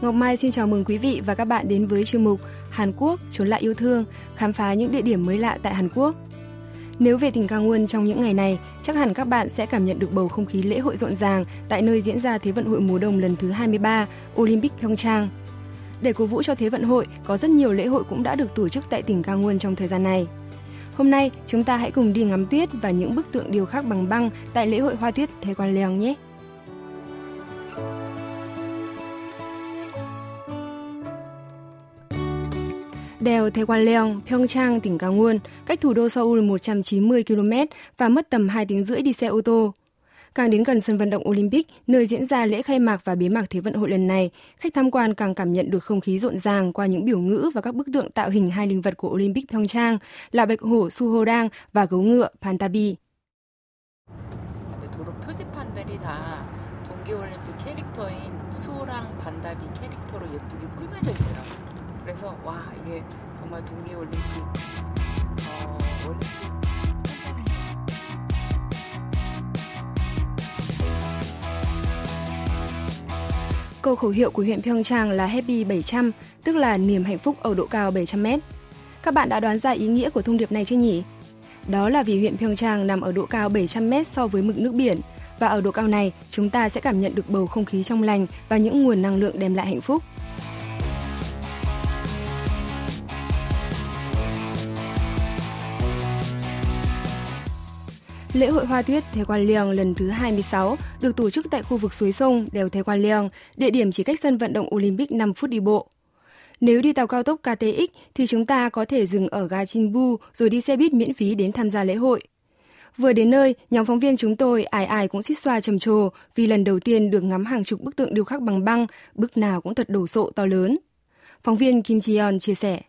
Ngọc Mai xin chào mừng quý vị và các bạn đến với chuyên mục Hàn Quốc Chốn Lạ Yêu Thương, khám phá những địa điểm mới lạ tại Hàn Quốc. Nếu về tỉnh Gangwon trong những ngày này, chắc hẳn các bạn sẽ cảm nhận được bầu không khí lễ hội rộn ràng tại nơi diễn ra Thế vận hội mùa đông lần thứ 23, Olympic Pyeongchang. Để cổ vũ cho Thế vận hội, có rất nhiều lễ hội cũng đã được tổ chức tại tỉnh Gangwon trong thời gian này. Hôm nay, chúng ta hãy cùng đi ngắm tuyết và những bức tượng điêu khắc bằng băng tại lễ hội hoa tuyết Thekwalleong nhé! Đèo Thekwalleong, Pyeongchang, tỉnh Gangwon, cách thủ đô Seoul 190 km và mất tầm 2 tiếng rưỡi đi xe ô tô. Càng đến gần sân vận động Olympic, nơi diễn ra lễ khai mạc và bế mạc Thế vận hội lần này, khách tham quan càng cảm nhận được không khí rộn ràng qua những biểu ngữ và các bức tượng tạo hình hai linh vật của Olympic Pyeongchang là bạch hổ Soohorang và gấu ngựa Pantabi. Câu khẩu hiệu của huyện Pyeongchang là Happy 700, tức là niềm hạnh phúc ở độ cao 700m. Các bạn đã đoán ra ý nghĩa của thông điệp này chưa nhỉ? Đó là vì huyện Pyeongchang nằm ở độ cao 700m so với mực nước biển, và ở độ cao này chúng ta sẽ cảm nhận được bầu không khí trong lành và những nguồn năng lượng đem lại hạnh phúc. Lễ hội hoa tuyết Thekwalleong lần thứ 26 được tổ chức tại khu vực suối sông đèo Thekwalleong, địa điểm chỉ cách sân vận động Olympic 5 phút đi bộ. Nếu đi tàu cao tốc KTX thì chúng ta có thể dừng ở ga Jinbu rồi đi xe buýt miễn phí đến tham gia lễ hội. Vừa đến nơi, nhóm phóng viên chúng tôi ai cũng suýt xoa trầm trồ vì lần đầu tiên được ngắm hàng chục bức tượng điêu khắc bằng băng, bức nào cũng thật đồ sộ to lớn. Phóng viên Kim Ji-yeon chia sẻ.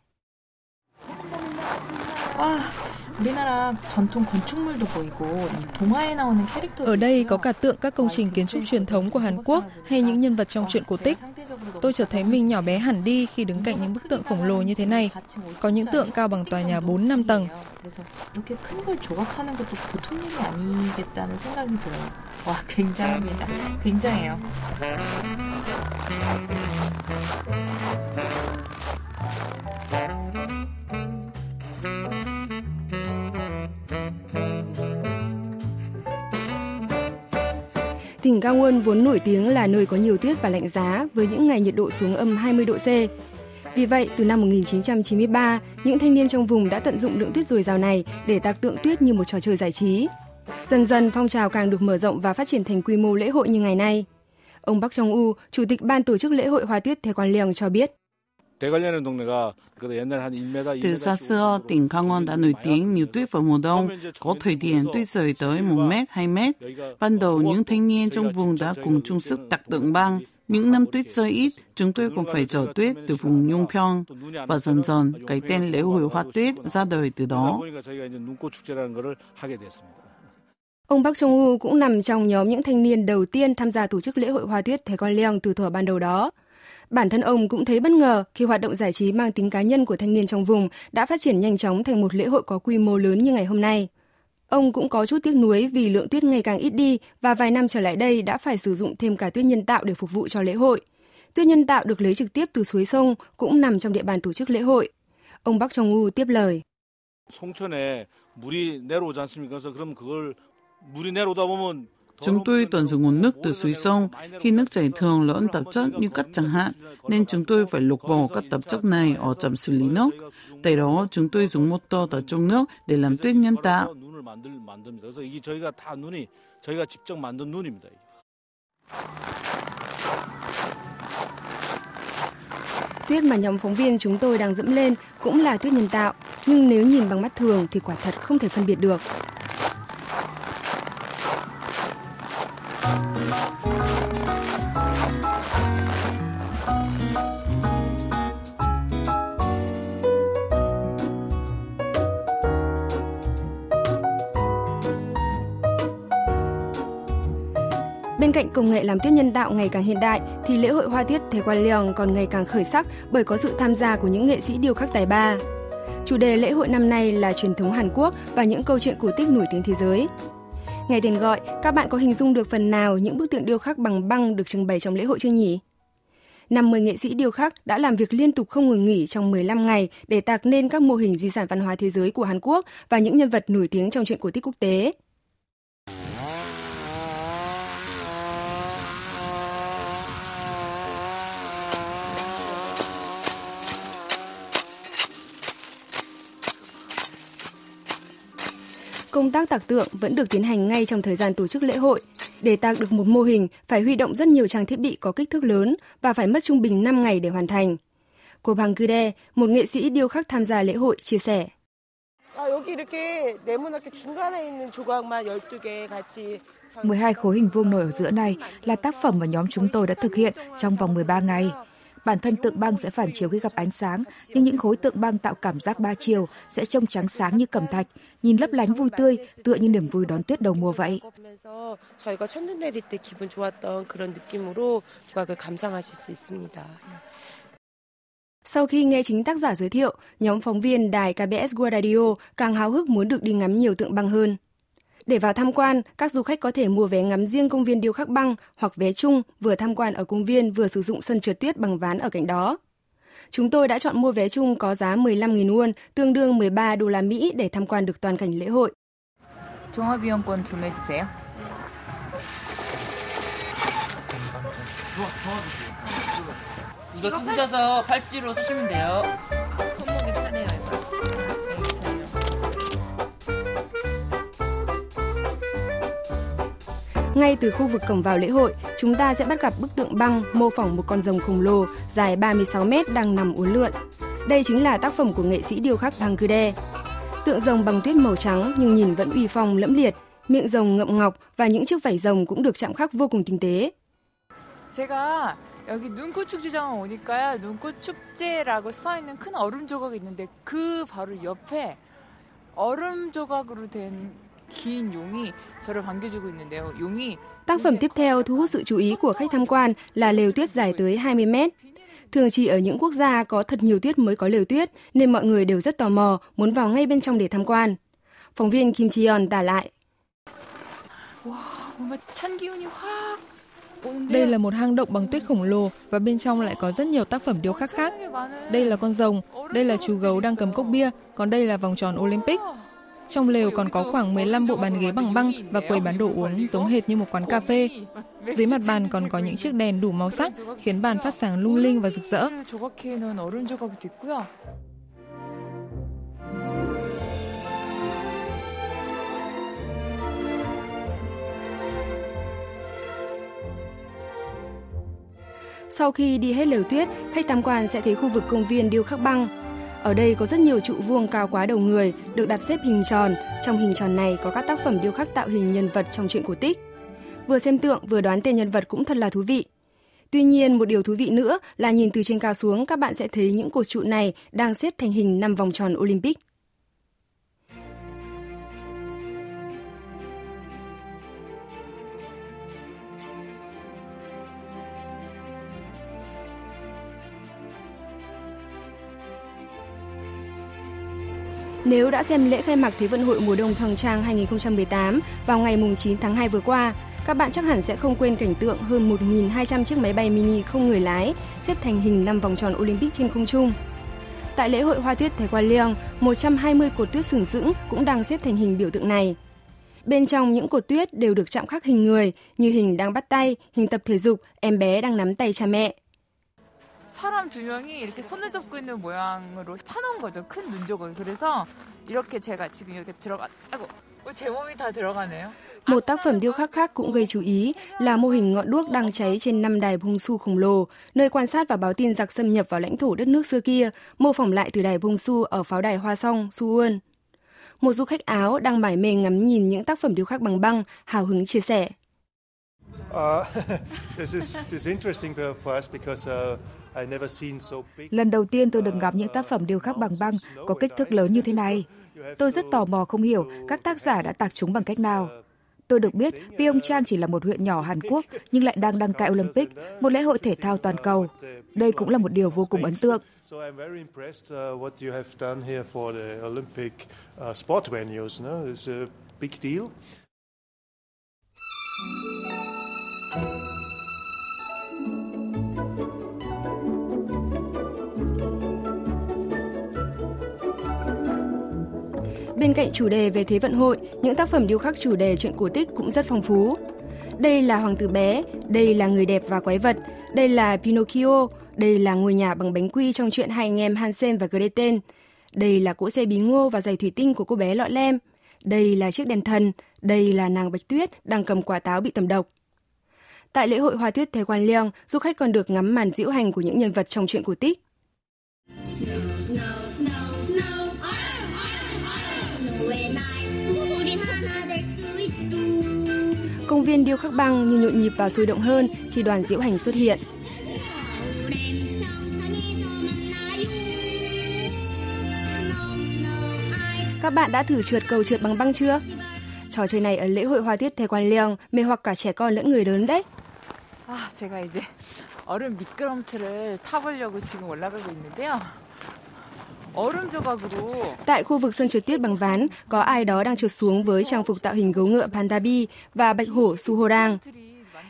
Ở đây có cả tượng các công trình kiến trúc truyền thống của Hàn Quốc hay những nhân vật trong truyện cổ tích. Tôi chợt thấy mình nhỏ bé hẳn đi khi đứng cạnh những bức tượng khổng lồ như thế này. Có những tượng cao bằng tòa nhà 4-5 tầng. Tỉnh Gangwon vốn nổi tiếng là nơi có nhiều tuyết và lạnh giá với những ngày nhiệt độ xuống âm 20 độ C. Vì vậy, từ năm 1993, những thanh niên trong vùng đã tận dụng lượng tuyết dồi dào này để tạc tượng tuyết như một trò chơi giải trí. Dần dần, phong trào càng được mở rộng và phát triển thành quy mô lễ hội như ngày nay. Ông Park Chung-woo, Chủ tịch Ban tổ chức lễ hội Hoa tuyết Thekwalleong cho biết. Từ xa xưa, tỉnh Gangwon đã nổi tiếng nhiều tuyết vào mùa đông, có thời điểm tuyết rơi tới 1 mét, 2 mét. Ban đầu, những thanh niên trong vùng đã cùng chung sức tạc tượng băng. Những năm tuyết rơi ít, chúng tôi còn phải chở tuyết từ vùng Yongpyeong. Và dần dần, cái tên lễ hội hoa tuyết ra đời từ đó. Ông Park Chung-woo cũng nằm trong nhóm những thanh niên đầu tiên tham gia tổ chức lễ hội hoa tuyết Thekwalleong từ thuở ban đầu đó. Bản thân ông cũng thấy bất ngờ khi hoạt động giải trí mang tính cá nhân của thanh niên trong vùng đã phát triển nhanh chóng thành một lễ hội có quy mô lớn như ngày hôm nay. Ông cũng có chút tiếc nuối vì lượng tuyết ngày càng ít đi và vài năm trở lại đây đã phải sử dụng thêm cả tuyết nhân tạo để phục vụ cho lễ hội. Tuyết nhân tạo được lấy trực tiếp từ suối sông cũng nằm trong địa bàn tổ chức lễ hội. Ông Park Chung-woo tiếp lời. Chúng tôi tận dụng nguồn nước từ suối sông, khi nước chảy thường lẫn tạp chất như cát chẳng hạn, nên chúng tôi phải lọc bỏ các tạp chất này ở trạm xử lý nước. Tại đó, chúng tôi dùng motor tập trung nước để làm tuyết nhân tạo. Tuyết mà nhóm phóng viên chúng tôi đang dẫm lên cũng là tuyết nhân tạo, nhưng nếu nhìn bằng mắt thường thì quả thật không thể phân biệt được. Bên cạnh công nghệ làm tuyết nhân tạo ngày càng hiện đại thì lễ hội hoa tuyết Thekwalleong còn ngày càng khởi sắc bởi có sự tham gia của những nghệ sĩ điêu khắc tài ba. Chủ đề lễ hội năm nay là truyền thống Hàn Quốc và những câu chuyện cổ tích nổi tiếng thế giới. Nghe tên gọi, các bạn có hình dung được phần nào những bức tượng điêu khắc bằng băng được trưng bày trong lễ hội chưa nhỉ? 50 nghệ sĩ điêu khắc đã làm việc liên tục không ngừng nghỉ trong 15 ngày để tạc nên các mô hình di sản văn hóa thế giới của Hàn Quốc và những nhân vật nổi tiếng trong truyện cổ tích quốc tế. Công tác tạc tượng vẫn được tiến hành ngay trong thời gian tổ chức lễ hội. Để tạc được một mô hình, phải huy động rất nhiều trang thiết bị có kích thước lớn và phải mất trung bình 5 ngày để hoàn thành. Cô Bangudae, một nghệ sĩ điêu khắc tham gia lễ hội, chia sẻ. À, 12 khối hình vuông nổi ở giữa này là tác phẩm mà nhóm chúng tôi đã thực hiện trong vòng 13 ngày. Bản thân tượng băng sẽ phản chiếu khi gặp ánh sáng, nhưng những khối tượng băng tạo cảm giác ba chiều sẽ trông trắng sáng như cẩm thạch, nhìn lấp lánh vui tươi, tựa như niềm vui đón tuyết đầu mùa vậy. Sau khi nghe chính tác giả giới thiệu, nhóm phóng viên đài KBS World Radio càng háo hức muốn được đi ngắm nhiều tượng băng hơn. Để vào tham quan, các du khách có thể mua vé ngắm riêng công viên điêu khắc băng hoặc vé chung, vừa tham quan ở công viên vừa sử dụng sân trượt tuyết bằng ván ở cạnh đó. Chúng tôi đã chọn mua vé chung có giá 15.000 won, tương đương 13 đô la Mỹ để tham quan được toàn cảnh lễ hội. Ngay từ khu vực cổng vào lễ hội, chúng ta sẽ bắt gặp bức tượng băng mô phỏng một con rồng khổng lồ dài 36 mét đang nằm uốn lượn. Đây chính là tác phẩm của nghệ sĩ điêu khắc Bangudae. Tượng rồng bằng tuyết màu trắng nhưng nhìn vẫn uy phong lẫm liệt, miệng rồng ngậm ngọc và những chiếc vảy rồng cũng được chạm khắc vô cùng tinh tế. Tác phẩm tiếp theo thu hút sự chú ý của khách tham quan là lều tuyết dài tới 20 mét. Thường chỉ ở những quốc gia có thật nhiều tuyết mới có lều tuyết, nên mọi người đều rất tò mò, muốn vào ngay bên trong để tham quan. Phóng viên Kim Ji-yeon tả lại. Đây là một hang động bằng tuyết khổng lồ và bên trong lại có rất nhiều tác phẩm điêu khắc khác. Đây là con rồng, đây là chú gấu đang cầm cốc bia, còn đây là vòng tròn Olympic. Trong lều còn có khoảng 15 bộ bàn ghế bằng băng và quầy bán đồ uống giống hệt như một quán cà phê. Dưới mặt bàn còn có những chiếc đèn đủ màu sắc khiến bàn phát sáng lung linh và rực rỡ. Sau khi đi hết lều tuyết, khách tham quan sẽ thấy khu vực công viên điêu khắc băng. Ở đây có rất nhiều trụ vuông cao quá đầu người, được đặt xếp hình tròn. Trong hình tròn này có các tác phẩm điêu khắc tạo hình nhân vật trong truyện cổ tích. Vừa xem tượng, vừa đoán tên nhân vật cũng thật là thú vị. Tuy nhiên, một điều thú vị nữa là nhìn từ trên cao xuống, các bạn sẽ thấy những cột trụ này đang xếp thành hình 5 vòng tròn Olympic. Nếu đã xem lễ khai mạc Thế vận hội mùa đông Pyeongchang 2018 vào ngày 9 tháng 2 vừa qua, các bạn chắc hẳn sẽ không quên cảnh tượng hơn 1.200 chiếc máy bay mini không người lái xếp thành hình 5 vòng tròn Olympic trên không trung. Tại lễ hội hoa tuyết Thekwalleong, 120 cột tuyết sừng sững cũng đang xếp thành hình biểu tượng này. Bên trong những cột tuyết đều được chạm khắc hình người như hình đang bắt tay, hình tập thể dục, em bé đang nắm tay cha mẹ. 사람 두 명이 이렇게 손을 잡고 있는 모양으로 파놓은 거죠. 큰 눈조각이. 그래서 이렇게 제가 지금 여기 들어가. 아이고, 제 몸이 다 들어가네요. Một tác phẩm điêu khắc khác cũng gây chú ý là mô hình ngọn đuốc đang cháy trên 5 đài Bùng Su khổng lồ, nơi quan sát và báo tin giặc xâm nhập vào lãnh thổ đất nước xưa kia, mô phỏng lại từ đài Bùng Su ở pháo đài Hoa Song Su. Suwon. Một du khách Áo đang mải mê ngắm nhìn những tác phẩm điêu khắc bằng băng, hào hứng chia sẻ. This is interesting for us because lần đầu tiên tôi được ngắm những tác phẩm điêu khắc bằng băng có kích thước lớn như thế này. Tôi rất tò mò không hiểu các tác giả đã tạc chúng bằng cách nào. Tôi được biết Pyeongchang chỉ là một huyện nhỏ Hàn Quốc nhưng lại đang đăng cai Olympic, một lễ hội thể thao toàn cầu. Đây cũng là một điều vô cùng ấn tượng. Bên cạnh chủ đề về Thế vận hội, những tác phẩm điêu khắc chủ đề truyện cổ tích cũng rất phong phú. Đây là Hoàng tử bé, đây là Người đẹp và quái vật, đây là Pinocchio, đây là Ngôi nhà bằng bánh quy trong truyện Hai anh em Hansel và Gretel, đây là cỗ xe bí ngô và giày thủy tinh của cô bé Lọ Lem, đây là chiếc đèn thần, đây là nàng Bạch Tuyết đang cầm quả táo bị tẩm độc. Tại lễ hội hoa tuyết Thekwalleong, du khách còn được ngắm màn diễu hành của những nhân vật trong truyện cổ tích. Công viên điêu khắc băng như nhộn nhịp và sôi động hơn khi đoàn diễu hành xuất hiện. Các bạn đã thử trượt cầu trượt bằng băng chưa? Trò chơi này ở lễ hội hoa tiết Taebaeksan mê hoặc cả trẻ con lẫn người lớn đấy. 제가 이제 얼음 미끄럼틀을 타보려고 지금 올라가고 있는데요. 얼음 조각으로. Tại khu vực sân trượt tuyết bằng ván, có ai đó đang trượt xuống với trang phục tạo hình gấu ngựa Pantabi và bạch hổ Soohorang.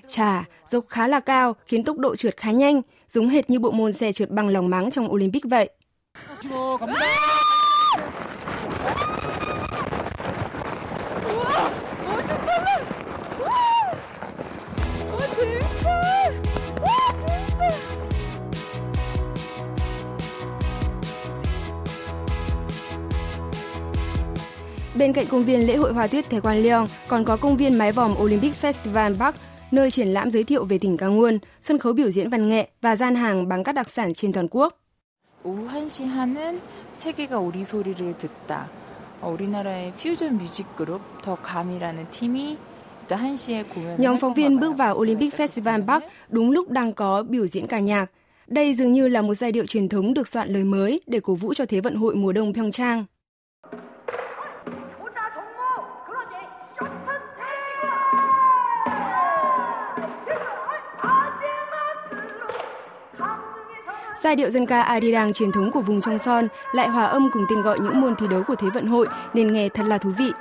Chà, dốc khá là cao, khiến tốc độ trượt khá nhanh, giống hệt như bộ môn xe trượt bằng lòng máng trong Olympic vậy. Bên cạnh công viên lễ hội hoa tuyết Taebaeksan còn có công viên mái vòm Olympic Festival Park, nơi triển lãm giới thiệu về tỉnh Gangwon, sân khấu biểu diễn văn nghệ và gian hàng bán các đặc sản trên toàn quốc. 오후 1시 하는 세계가 우리 소리를 듣다. 우리나라의 퓨전 뮤직 그룹 더 감이라는 팀이 또 1시에 공연. Nhóm phóng viên bước vào Olympic Festival Park đúng lúc đang có biểu diễn ca nhạc. Đây dường như là một giai điệu truyền thống được soạn lời mới để cổ vũ cho Thế vận hội mùa đông Pyeongchang. Giai điệu dân ca Arirang truyền thống của vùng Trong Son lại hòa âm cùng tên gọi những môn thi đấu của Thế vận hội nên nghe thật là thú vị.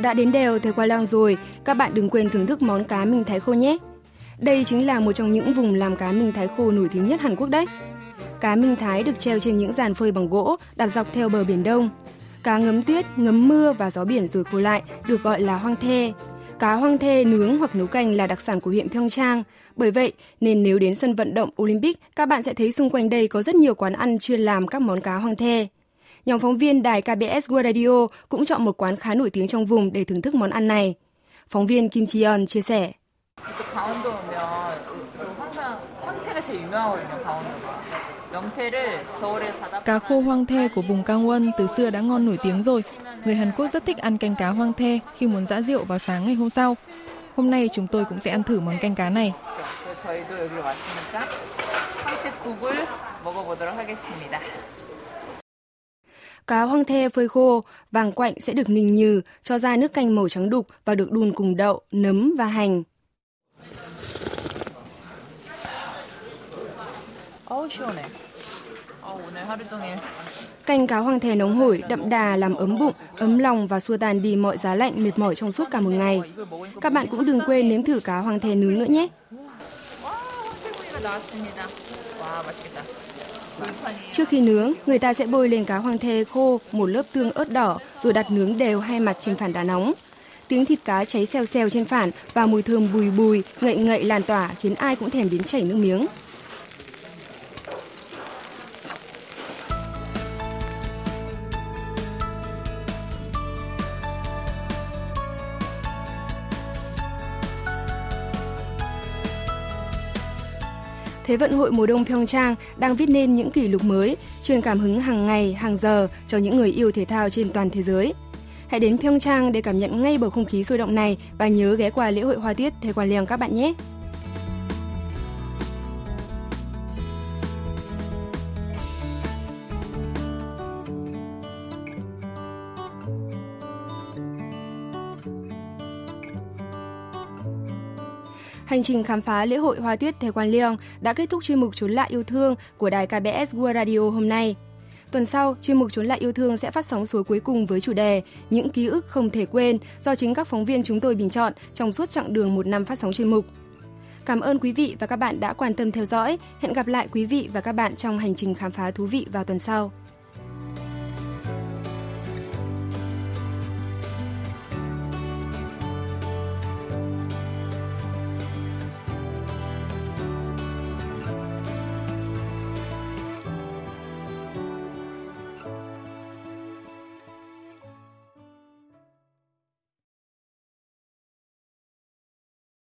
Đã đến đèo Thekwalleong rồi, các bạn đừng quên thưởng thức món cá mình thái khô nhé. Đây chính là một trong những vùng làm cá minh thái khô nổi tiếng nhất Hàn Quốc đấy. Cá minh thái được treo trên những giàn phơi bằng gỗ đặt dọc theo bờ biển Đông. Cá ngấm tuyết, ngấm mưa và gió biển rồi khô lại được gọi là hoang thê. Cá hoang thê nướng hoặc nấu canh là đặc sản của huyện Pyeongchang. Bởi vậy nên nếu đến sân vận động Olympic, các bạn sẽ thấy xung quanh đây có rất nhiều quán ăn chuyên làm các món cá hoang thê. Nhóm phóng viên đài KBS World Radio cũng chọn một quán khá nổi tiếng trong vùng để thưởng thức món ăn này. Phóng viên Kim Ji-yeon chia sẻ. Cá khô hoang thê của vùng Gangwon từ xưa đã ngon nổi tiếng rồi. Người Hàn Quốc rất thích ăn canh cá hoang thê khi muốn giã rượu vào sáng ngày hôm sau. Hôm nay chúng tôi cũng sẽ ăn thử món canh cá này. Cá hoang thê phơi khô, vàng quạnh sẽ được ninh nhừ, cho ra nước canh màu trắng đục và được đun cùng đậu, nấm và hành. Canh cá hoang thè nóng hổi, đậm đà làm ấm bụng, ấm lòng và xua tan đi mọi giá lạnh mệt mỏi trong suốt cả một ngày. Các bạn cũng đừng quên nếm thử cá hoang thè nướng nữa nhé. Trước khi nướng, người ta sẽ bôi lên cá hoang thè khô một lớp tương ớt đỏ rồi đặt nướng đều hai mặt trên phản đá nóng. Tiếng thịt cá cháy xèo xèo trên phản và mùi thơm bùi bùi, ngậy ngậy lan tỏa khiến ai cũng thèm đến chảy nước miếng. Thế vận hội mùa đông Pyeongchang đang viết nên những kỷ lục mới, truyền cảm hứng hàng ngày, hàng giờ cho những người yêu thể thao trên toàn thế giới. Hãy đến Pyeongchang để cảm nhận ngay bầu không khí sôi động này và nhớ ghé qua lễ hội hoa tuyết Taebaeksan các bạn nhé. Hành trình khám phá lễ hội Hoa Tuyết Thekwalleong đã kết thúc chuyên mục Chốn Lạ Yêu Thương của đài KBS World Radio hôm nay. Tuần sau, chuyên mục Chốn Lạ Yêu Thương sẽ phát sóng số cuối cùng với chủ đề Những ký ức không thể quên do chính các phóng viên chúng tôi bình chọn trong suốt chặng đường 1 năm phát sóng chuyên mục. Cảm ơn quý vị và các bạn đã quan tâm theo dõi. Hẹn gặp lại quý vị và các bạn trong hành trình khám phá thú vị vào tuần sau.